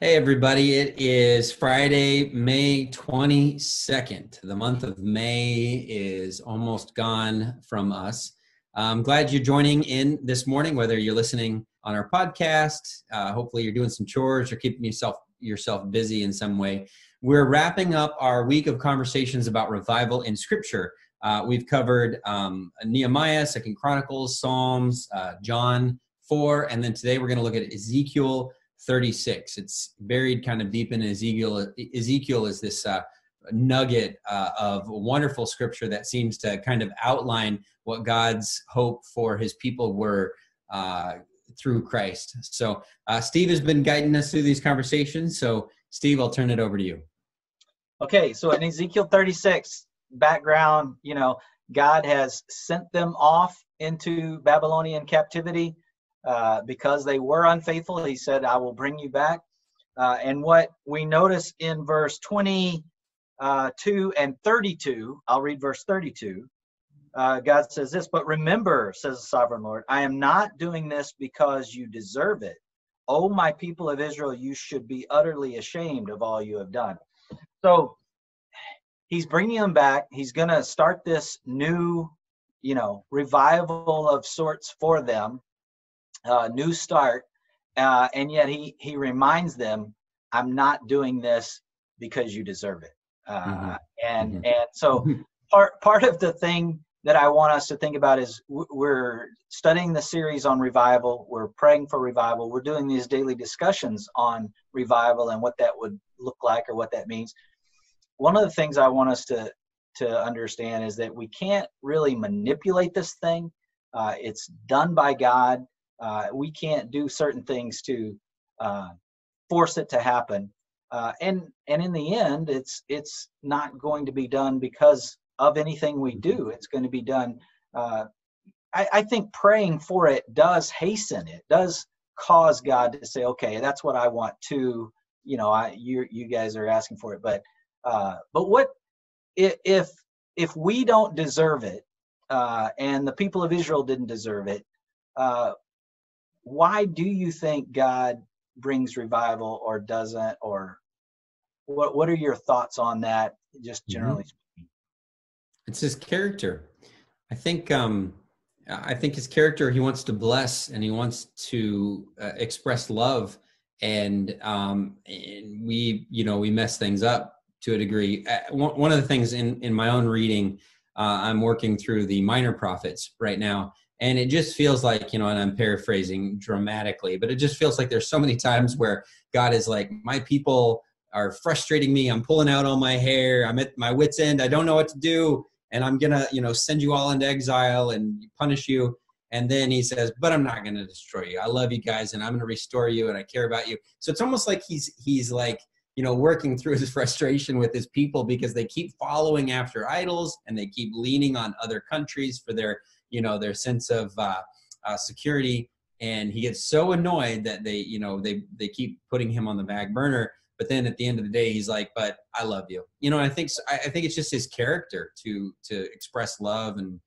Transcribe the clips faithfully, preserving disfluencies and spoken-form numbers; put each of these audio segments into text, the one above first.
Hey everybody, it is Friday, May twenty-second. The month of May is almost gone from us. I'm glad you're joining in this morning, whether you're listening on our podcast, uh, hopefully you're doing some chores or keeping yourself, yourself busy in some way. We're wrapping up our week of conversations about revival in Scripture. Uh, we've covered um, Nehemiah, Second Chronicles, Psalms, uh, John four, and then today we're going to look at Ezekiel thirty-six. It's buried kind of deep in Ezekiel. Ezekiel is this uh, nugget uh, of wonderful scripture that seems to kind of outline what God's hope for his people were uh, through Christ. So uh, Steve has been guiding us through these conversations. So Steve, I'll turn it over to you. Okay, so in Ezekiel thirty-six, background, you know, God has sent them off into Babylonian captivity. Uh, because they were unfaithful, he said, I will bring you back. Uh, and what we notice in verse twenty-two and thirty-two, I'll read verse thirty-two. Uh, God says this, but remember, says the sovereign Lord, I am not doing this because you deserve it. O my people of Israel, you should be utterly ashamed of all you have done. So he's bringing them back. He's going to start this new, you know, revival of sorts for them. Uh, new start, uh, and yet he he reminds them, I'm not doing this because you deserve it. Uh, mm-hmm. And mm-hmm. and so part part of the thing that I want us to think about is we're studying the series on revival. We're praying for revival. We're doing these daily discussions on revival and what that would look like or what that means. One of the things I want us to to understand is that we can't really manipulate this thing. Uh, it's done by God. Uh, we can't do certain things to uh, force it to happen, uh, and and in the end, it's it's not going to be done because of anything we do. It's going to be done. Uh, I, I think praying for it does hasten it, does cause God to say, "Okay, that's what I want to." You know, I you you guys are asking for it, but uh, but what if if we don't deserve it, uh, and the people of Israel didn't deserve it? Uh, Why do you think God brings revival or doesn't, or what what are your thoughts on that, just generally speaking? It's his character. I think um, I think his character, he wants to bless and he wants to uh, express love, and, um, and we, you know, we mess things up to a degree. Uh, one, one of the things in, in my own reading, uh, I'm working through the Minor Prophets right now. And it just feels like, you know, and I'm paraphrasing dramatically, but it just feels like there's so many times where God is like, my people are frustrating me. I'm pulling out all my hair. I'm at my wit's end. I don't know what to do. And I'm going to, you know, send you all into exile and punish you. And then he says, but I'm not going to destroy you. I love you guys and I'm going to restore you and I care about you. So it's almost like he's, he's like, you know, working through his frustration with his people because they keep following after idols and they keep leaning on other countries for their, you know, their sense of uh, uh, security. And he gets so annoyed that they, you know, they, they keep putting him on the back burner. But then at the end of the day, he's like, but I love you. You know, I think, I think it's just his character to, to express love and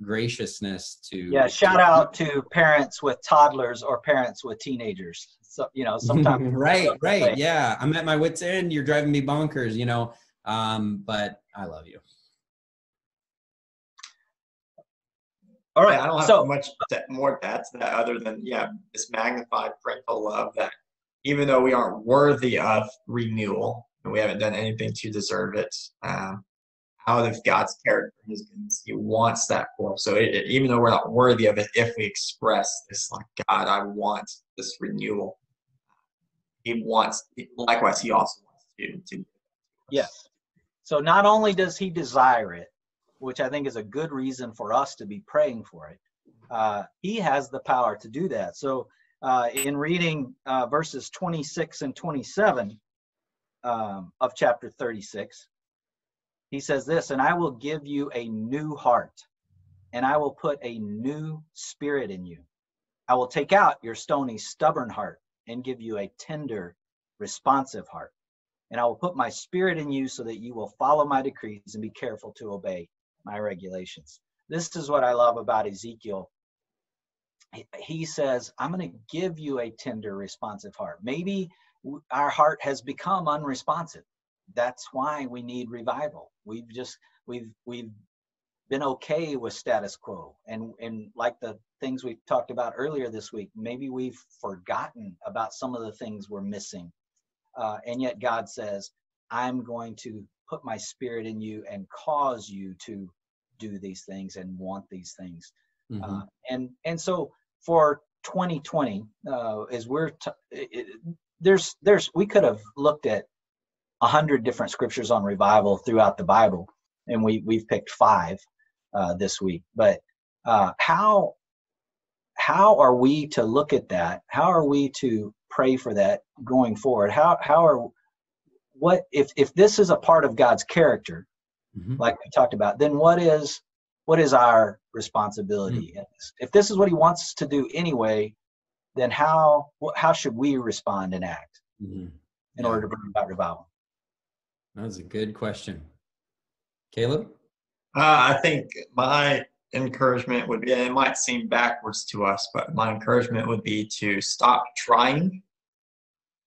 graciousness to. Yeah. Shout out to parents with toddlers or parents with teenagers. So, you know, sometimes. right. Right. Yeah. I'm at my wit's end. You're driving me bonkers, you know, um, but I love you. All right. I don't have so much more to add to that other than, yeah, this magnified parental love that even though we aren't worthy of renewal and we haven't done anything to deserve it, um, out of God's character, his goodness, he wants that for us. So it, it, even though we're not worthy of it, if we express this, like, God, I want this renewal, he wants, likewise, he also wants to. to yes. So not only does he desire it, which I think is a good reason for us to be praying for it. Uh, he has the power to do that. So uh, in reading uh, verses twenty-six and twenty-seven um, of chapter thirty-six, he says this, and I will give you a new heart, and I will put a new spirit in you. I will take out your stony, stubborn heart and give you a tender, responsive heart. And I will put my spirit in you so that you will follow my decrees and be careful to obey my regulations. This is what I love about Ezekiel he says, I'm going to give you a tender, responsive heart. Maybe our heart has become unresponsive. That's why we need revival. We've just, we've, we've been okay with status quo. And, and like the things we talked about earlier this week, maybe we've forgotten about some of the things we're missing. Uh, and yet God says, I'm going to put my spirit in you and cause you to do these things and want these things. Mm-hmm. uh, and, and so for twenty twenty, uh, as we're, t- it, there's, there's, we could have looked at a hundred different scriptures on revival throughout the Bible. And we, we've picked five uh, this week, but uh, how, how are we to look at that? How are we to pray for that going forward? How, how are, what, if, if this is a part of God's character, mm-hmm. like we talked about, then what is, what is our responsibility? Mm-hmm. If this is what he wants us to do anyway, then how, how should we respond and act mm-hmm. in yeah. order to bring about revival? That's a good question. Caleb? Uh, I think my encouragement would be, and it might seem backwards to us, but my encouragement would be to stop trying.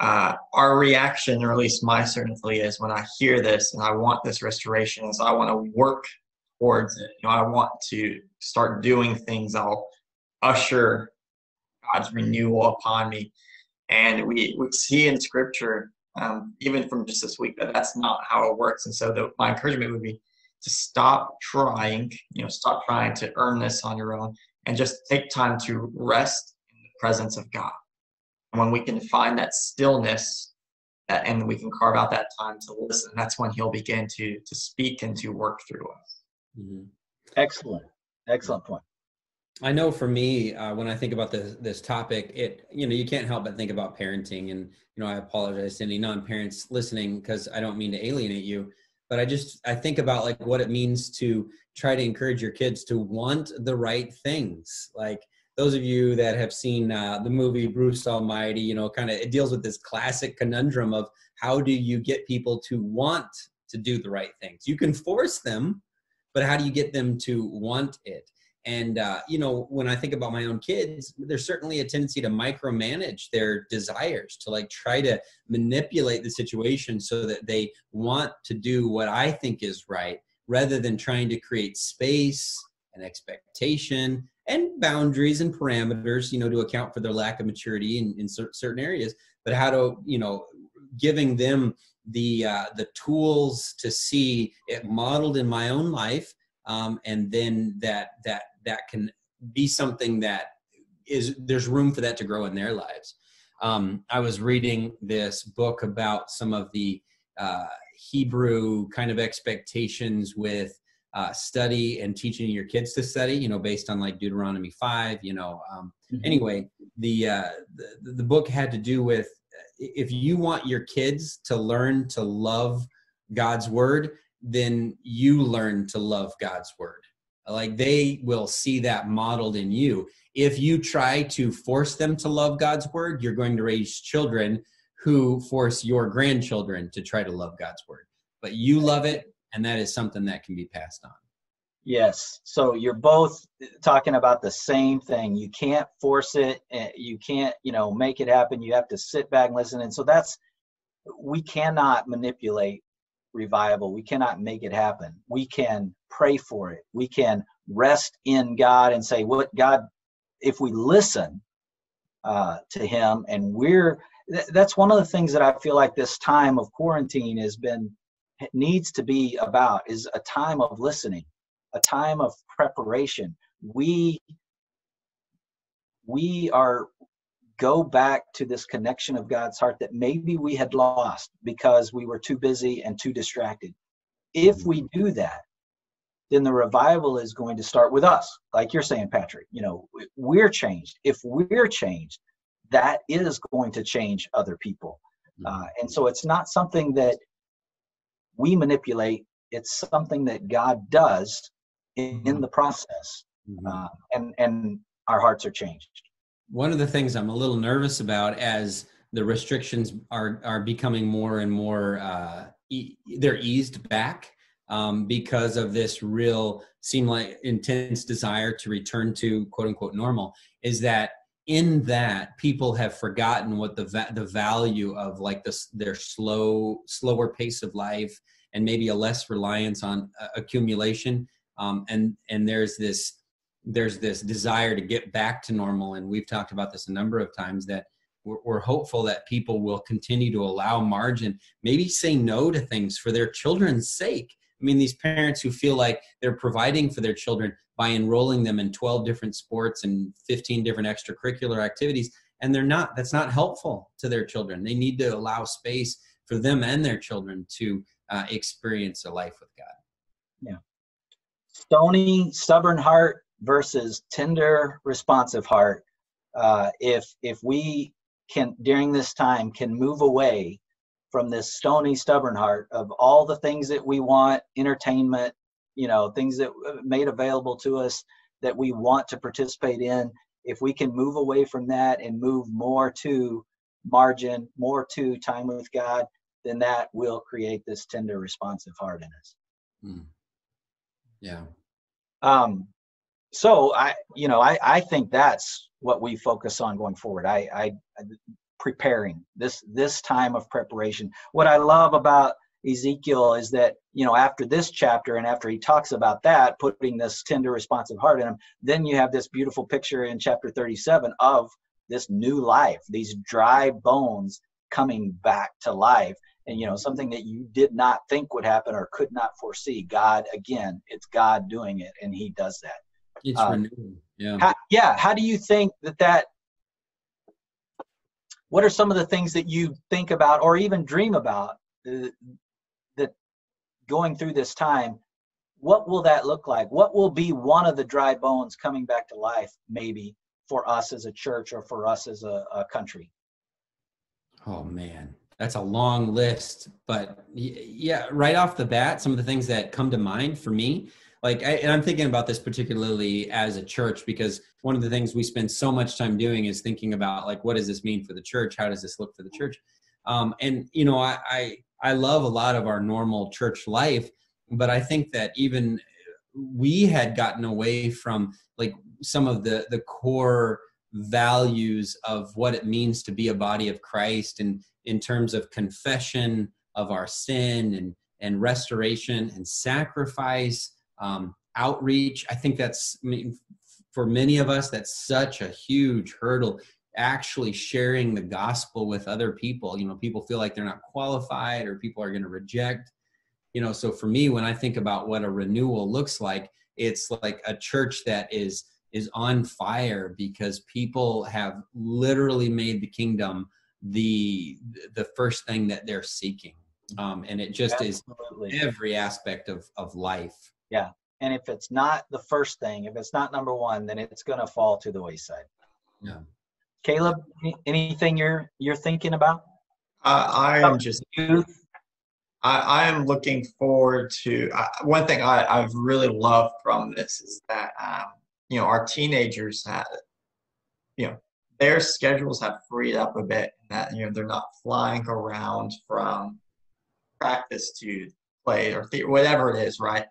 Uh, our reaction, or at least mine certainly, is when I hear this and I want this restoration, is I want to work towards it. You know, I want to start doing things. I'll usher God's renewal upon me. And we, we see in Scripture, Um, even from just this week, that that's not how it works. And so the, my encouragement would be to stop trying, you know, stop trying to earn this on your own and just take time to rest in the presence of God. And when we can find that stillness that, and we can carve out that time to listen, that's when he'll begin to, to speak and to work through us. Mm-hmm. Excellent. Excellent point. I know for me, uh, when I think about this this topic, it, you know, you can't help but think about parenting. And, you know, I apologize to any non-parents listening because I don't mean to alienate you, but I just, I think about like what it means to try to encourage your kids to want the right things. Like those of you that have seen uh, the movie Bruce Almighty, you know, kind of, it deals with this classic conundrum of how do you get people to want to do the right things? You can force them, but how do you get them to want it? And, uh, you know, when I think about my own kids, there's certainly a tendency to micromanage their desires, to like try to manipulate the situation so that they want to do what I think is right, rather than trying to create space and expectation and boundaries and parameters, you know, to account for their lack of maturity in, in cer- certain areas. But how to, you know, giving them the uh, the tools to see it modeled in my own life. Um, and then that that that can be something that is, there's room for that to grow in their lives. Um, I was reading this book about some of the uh, Hebrew kind of expectations with uh, study and teaching your kids to study, you know, based on like Deuteronomy five, you know. Um, mm-hmm. Anyway, the, uh, the the book had to do with if you want your kids to learn to love God's word, then you learn to love God's word. Like they will see that modeled in you. If you try to force them to love God's word, you're going to raise children who force your grandchildren to try to love God's word. But you love it, and that is something that can be passed on. Yes. So you're both talking about the same thing. You can't force it. You can't, you know, make it happen. You have to sit back and listen. And so that's, we cannot manipulate revival. We cannot make it happen. We can pray for it. We can rest in God and say, what God, if we listen uh, to him and we're, th- that's one of the things that I feel like this time of quarantine has been, needs to be about is a time of listening, a time of preparation. We, we are go back to this connection of God's heart that maybe we had lost because we were too busy and too distracted. If we do that, then the revival is going to start with us. Like you're saying, Patrick, you know, we're changed. If we're changed, that is going to change other people. Uh, and so it's not something that we manipulate. It's something that God does in, in the process. Uh, and, and our hearts are changed. One of the things I'm a little nervous about as the restrictions are are becoming more and more, uh, e- they're eased back um, because of this real, seem like intense desire to return to quote unquote normal, is that in that people have forgotten what the va the value of like this, their slow, slower pace of life and maybe a less reliance on uh, accumulation. Um, and, and there's this, there's this desire to get back to normal. And we've talked about this a number of times, that we're, we're hopeful that people will continue to allow margin, maybe say no to things for their children's sake. I mean, these parents who feel like they're providing for their children by enrolling them in twelve different sports and fifteen different extracurricular activities, and they're not, that's not helpful to their children. They need to allow space for them and their children to uh, experience a life with God. Yeah. Stony, stubborn heart versus tender, responsive heart. Uh, if, if we can, during this time, can move away from this stony, stubborn heart of all the things that we want, entertainment, you know, things that made available to us that we want to participate in. If we can move away from that and move more to margin, more to time with God, then that will create this tender, responsive heart in us. Mm. Yeah. Um, so I, you know, I, I think that's what we focus on going forward. I, I, I preparing this this time of preparation. What I love about Ezekiel is that, you know, after this chapter and after he talks about that, putting this tender, responsive heart in him, then you have this beautiful picture in chapter thirty-seven of this new life, these dry bones coming back to life. And, you know, something that you did not think would happen or could not foresee. God, again, it's God doing it, and he does that. It's um, renewing. Yeah. How, yeah. How do you think that that what are some of the things that you think about or even dream about uh, that going through this time? What will that look like? What will be one of the dry bones coming back to life, maybe for us as a church or for us as a, a country? Oh, man, that's a long list. But yeah, right off the bat, some of the things that come to mind for me, like, I, and I'm thinking about this particularly as a church, because one of the things we spend so much time doing is thinking about, like, what does this mean for the church? How does this look for the church? Um, and, you know, I, I, I love a lot of our normal church life, but I think that even we had gotten away from, like, some of the, the core values of what it means to be a body of Christ, and in terms of confession of our sin and, and restoration and sacrifice. Um, outreach. I think that's, I mean, for many of us, that's such a huge hurdle, actually sharing the gospel with other people. You know, people feel like they're not qualified or people are going to reject, you know. So for me, when I think about what a renewal looks like, it's like a church that is, is on fire because people have literally made the kingdom the, the first thing that they're seeking. Um, and it just Absolutely. Is every aspect of, of life. Yeah. And if it's not the first thing, if it's not number one, then it's going to fall to the wayside. Yeah. Caleb, anything you're, you're thinking about? Uh, I am just, youth? I, I am looking forward to, uh, one thing I, I've really loved from this is that, um, you know, our teenagers had, you know, their schedules have freed up a bit, that, you know, they're not flying around from practice to play or the, whatever it is. Right.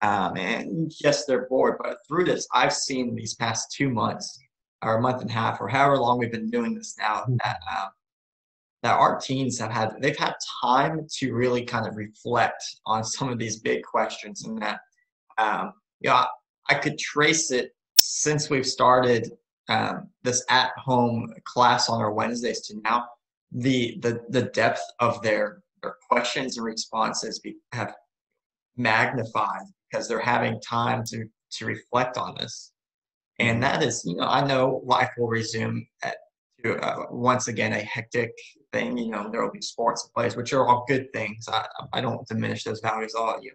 Um, and yes, they're bored, but through this, I've seen these past two months or a month and a half or however long we've been doing this now, that, um, that our teens have had, they've had time to really kind of reflect on some of these big questions. And that, um, you know, I, I could trace it since we've started, um, this at home class on our Wednesdays to now, the, the, the depth of their, their questions and responses have magnified, because they're having time to to reflect on this. And that is, you know, I know life will resume at, to uh, once again a hectic thing. You know, there will be sports and plays, which are all good things. I, I don't diminish those values at all, you,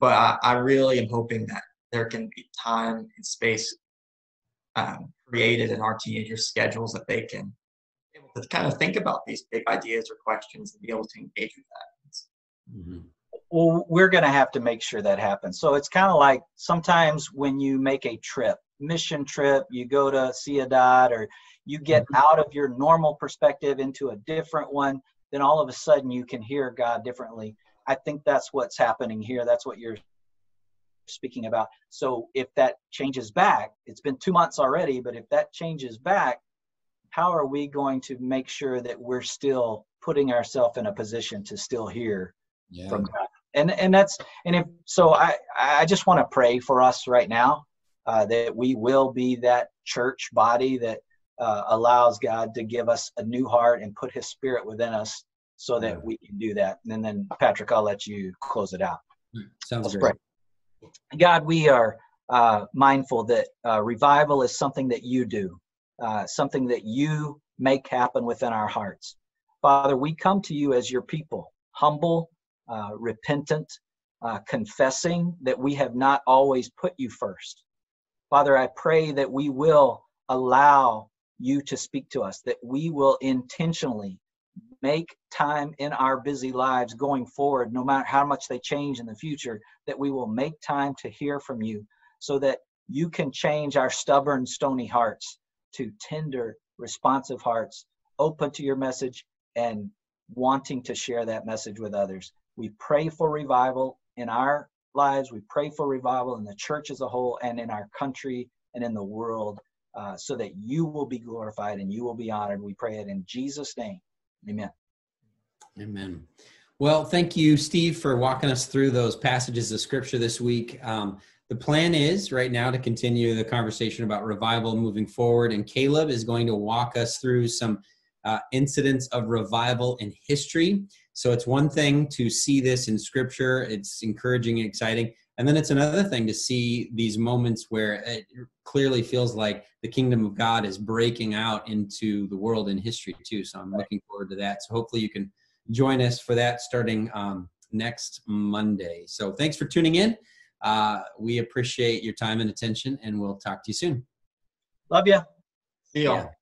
but I, I really am hoping that there can be time and space um, created in our teenagers' schedules that they can be able to kind of think about these big ideas or questions and be able to engage with that. Mm-hmm. Well, we're going to have to make sure that happens. So it's kind of like sometimes when you make a trip, mission trip, you go to Ciudad, or you get out of your normal perspective into a different one, then all of a sudden you can hear God differently. I think that's what's happening here. That's what you're speaking about. So if that changes back, it's been two months already, but if that changes back, how are we going to make sure that we're still putting ourselves in a position to still hear yeah. from God? And and that's and if so, I I just want to pray for us right now uh, that we will be that church body that uh, allows God to give us a new heart and put His Spirit within us, so that yeah. we can do that. And then Patrick, I'll let you close it out. Sounds Let's great. Pray. God, we are uh, mindful that uh, revival is something that you do, uh, something that you make happen within our hearts. Father, we come to you as your people, humble. Uh, repentant, uh, confessing that we have not always put you first. Father, I pray that we will allow you to speak to us, that we will intentionally make time in our busy lives going forward, no matter how much they change in the future, that we will make time to hear from you so that you can change our stubborn, stony hearts to tender, responsive hearts, open to your message and wanting to share that message with others. We pray for revival in our lives. We pray for revival in the church as a whole and in our country and in the world uh, so that you will be glorified and you will be honored. We pray it in Jesus' name. Amen. Amen. Well, thank you, Steve, for walking us through those passages of Scripture this week. Um, the plan is right now to continue the conversation about revival moving forward, and Caleb is going to walk us through some Uh, incidents of revival in history. So it's one thing to see this in Scripture. It's encouraging and exciting. And then it's another thing to see these moments where it clearly feels like the kingdom of God is breaking out into the world in history too. So I'm looking forward to that. So hopefully you can join us for that starting um, next Monday. So thanks for tuning in. Uh, we appreciate your time and attention, and we'll talk to you soon. Love you. See you all. Yeah.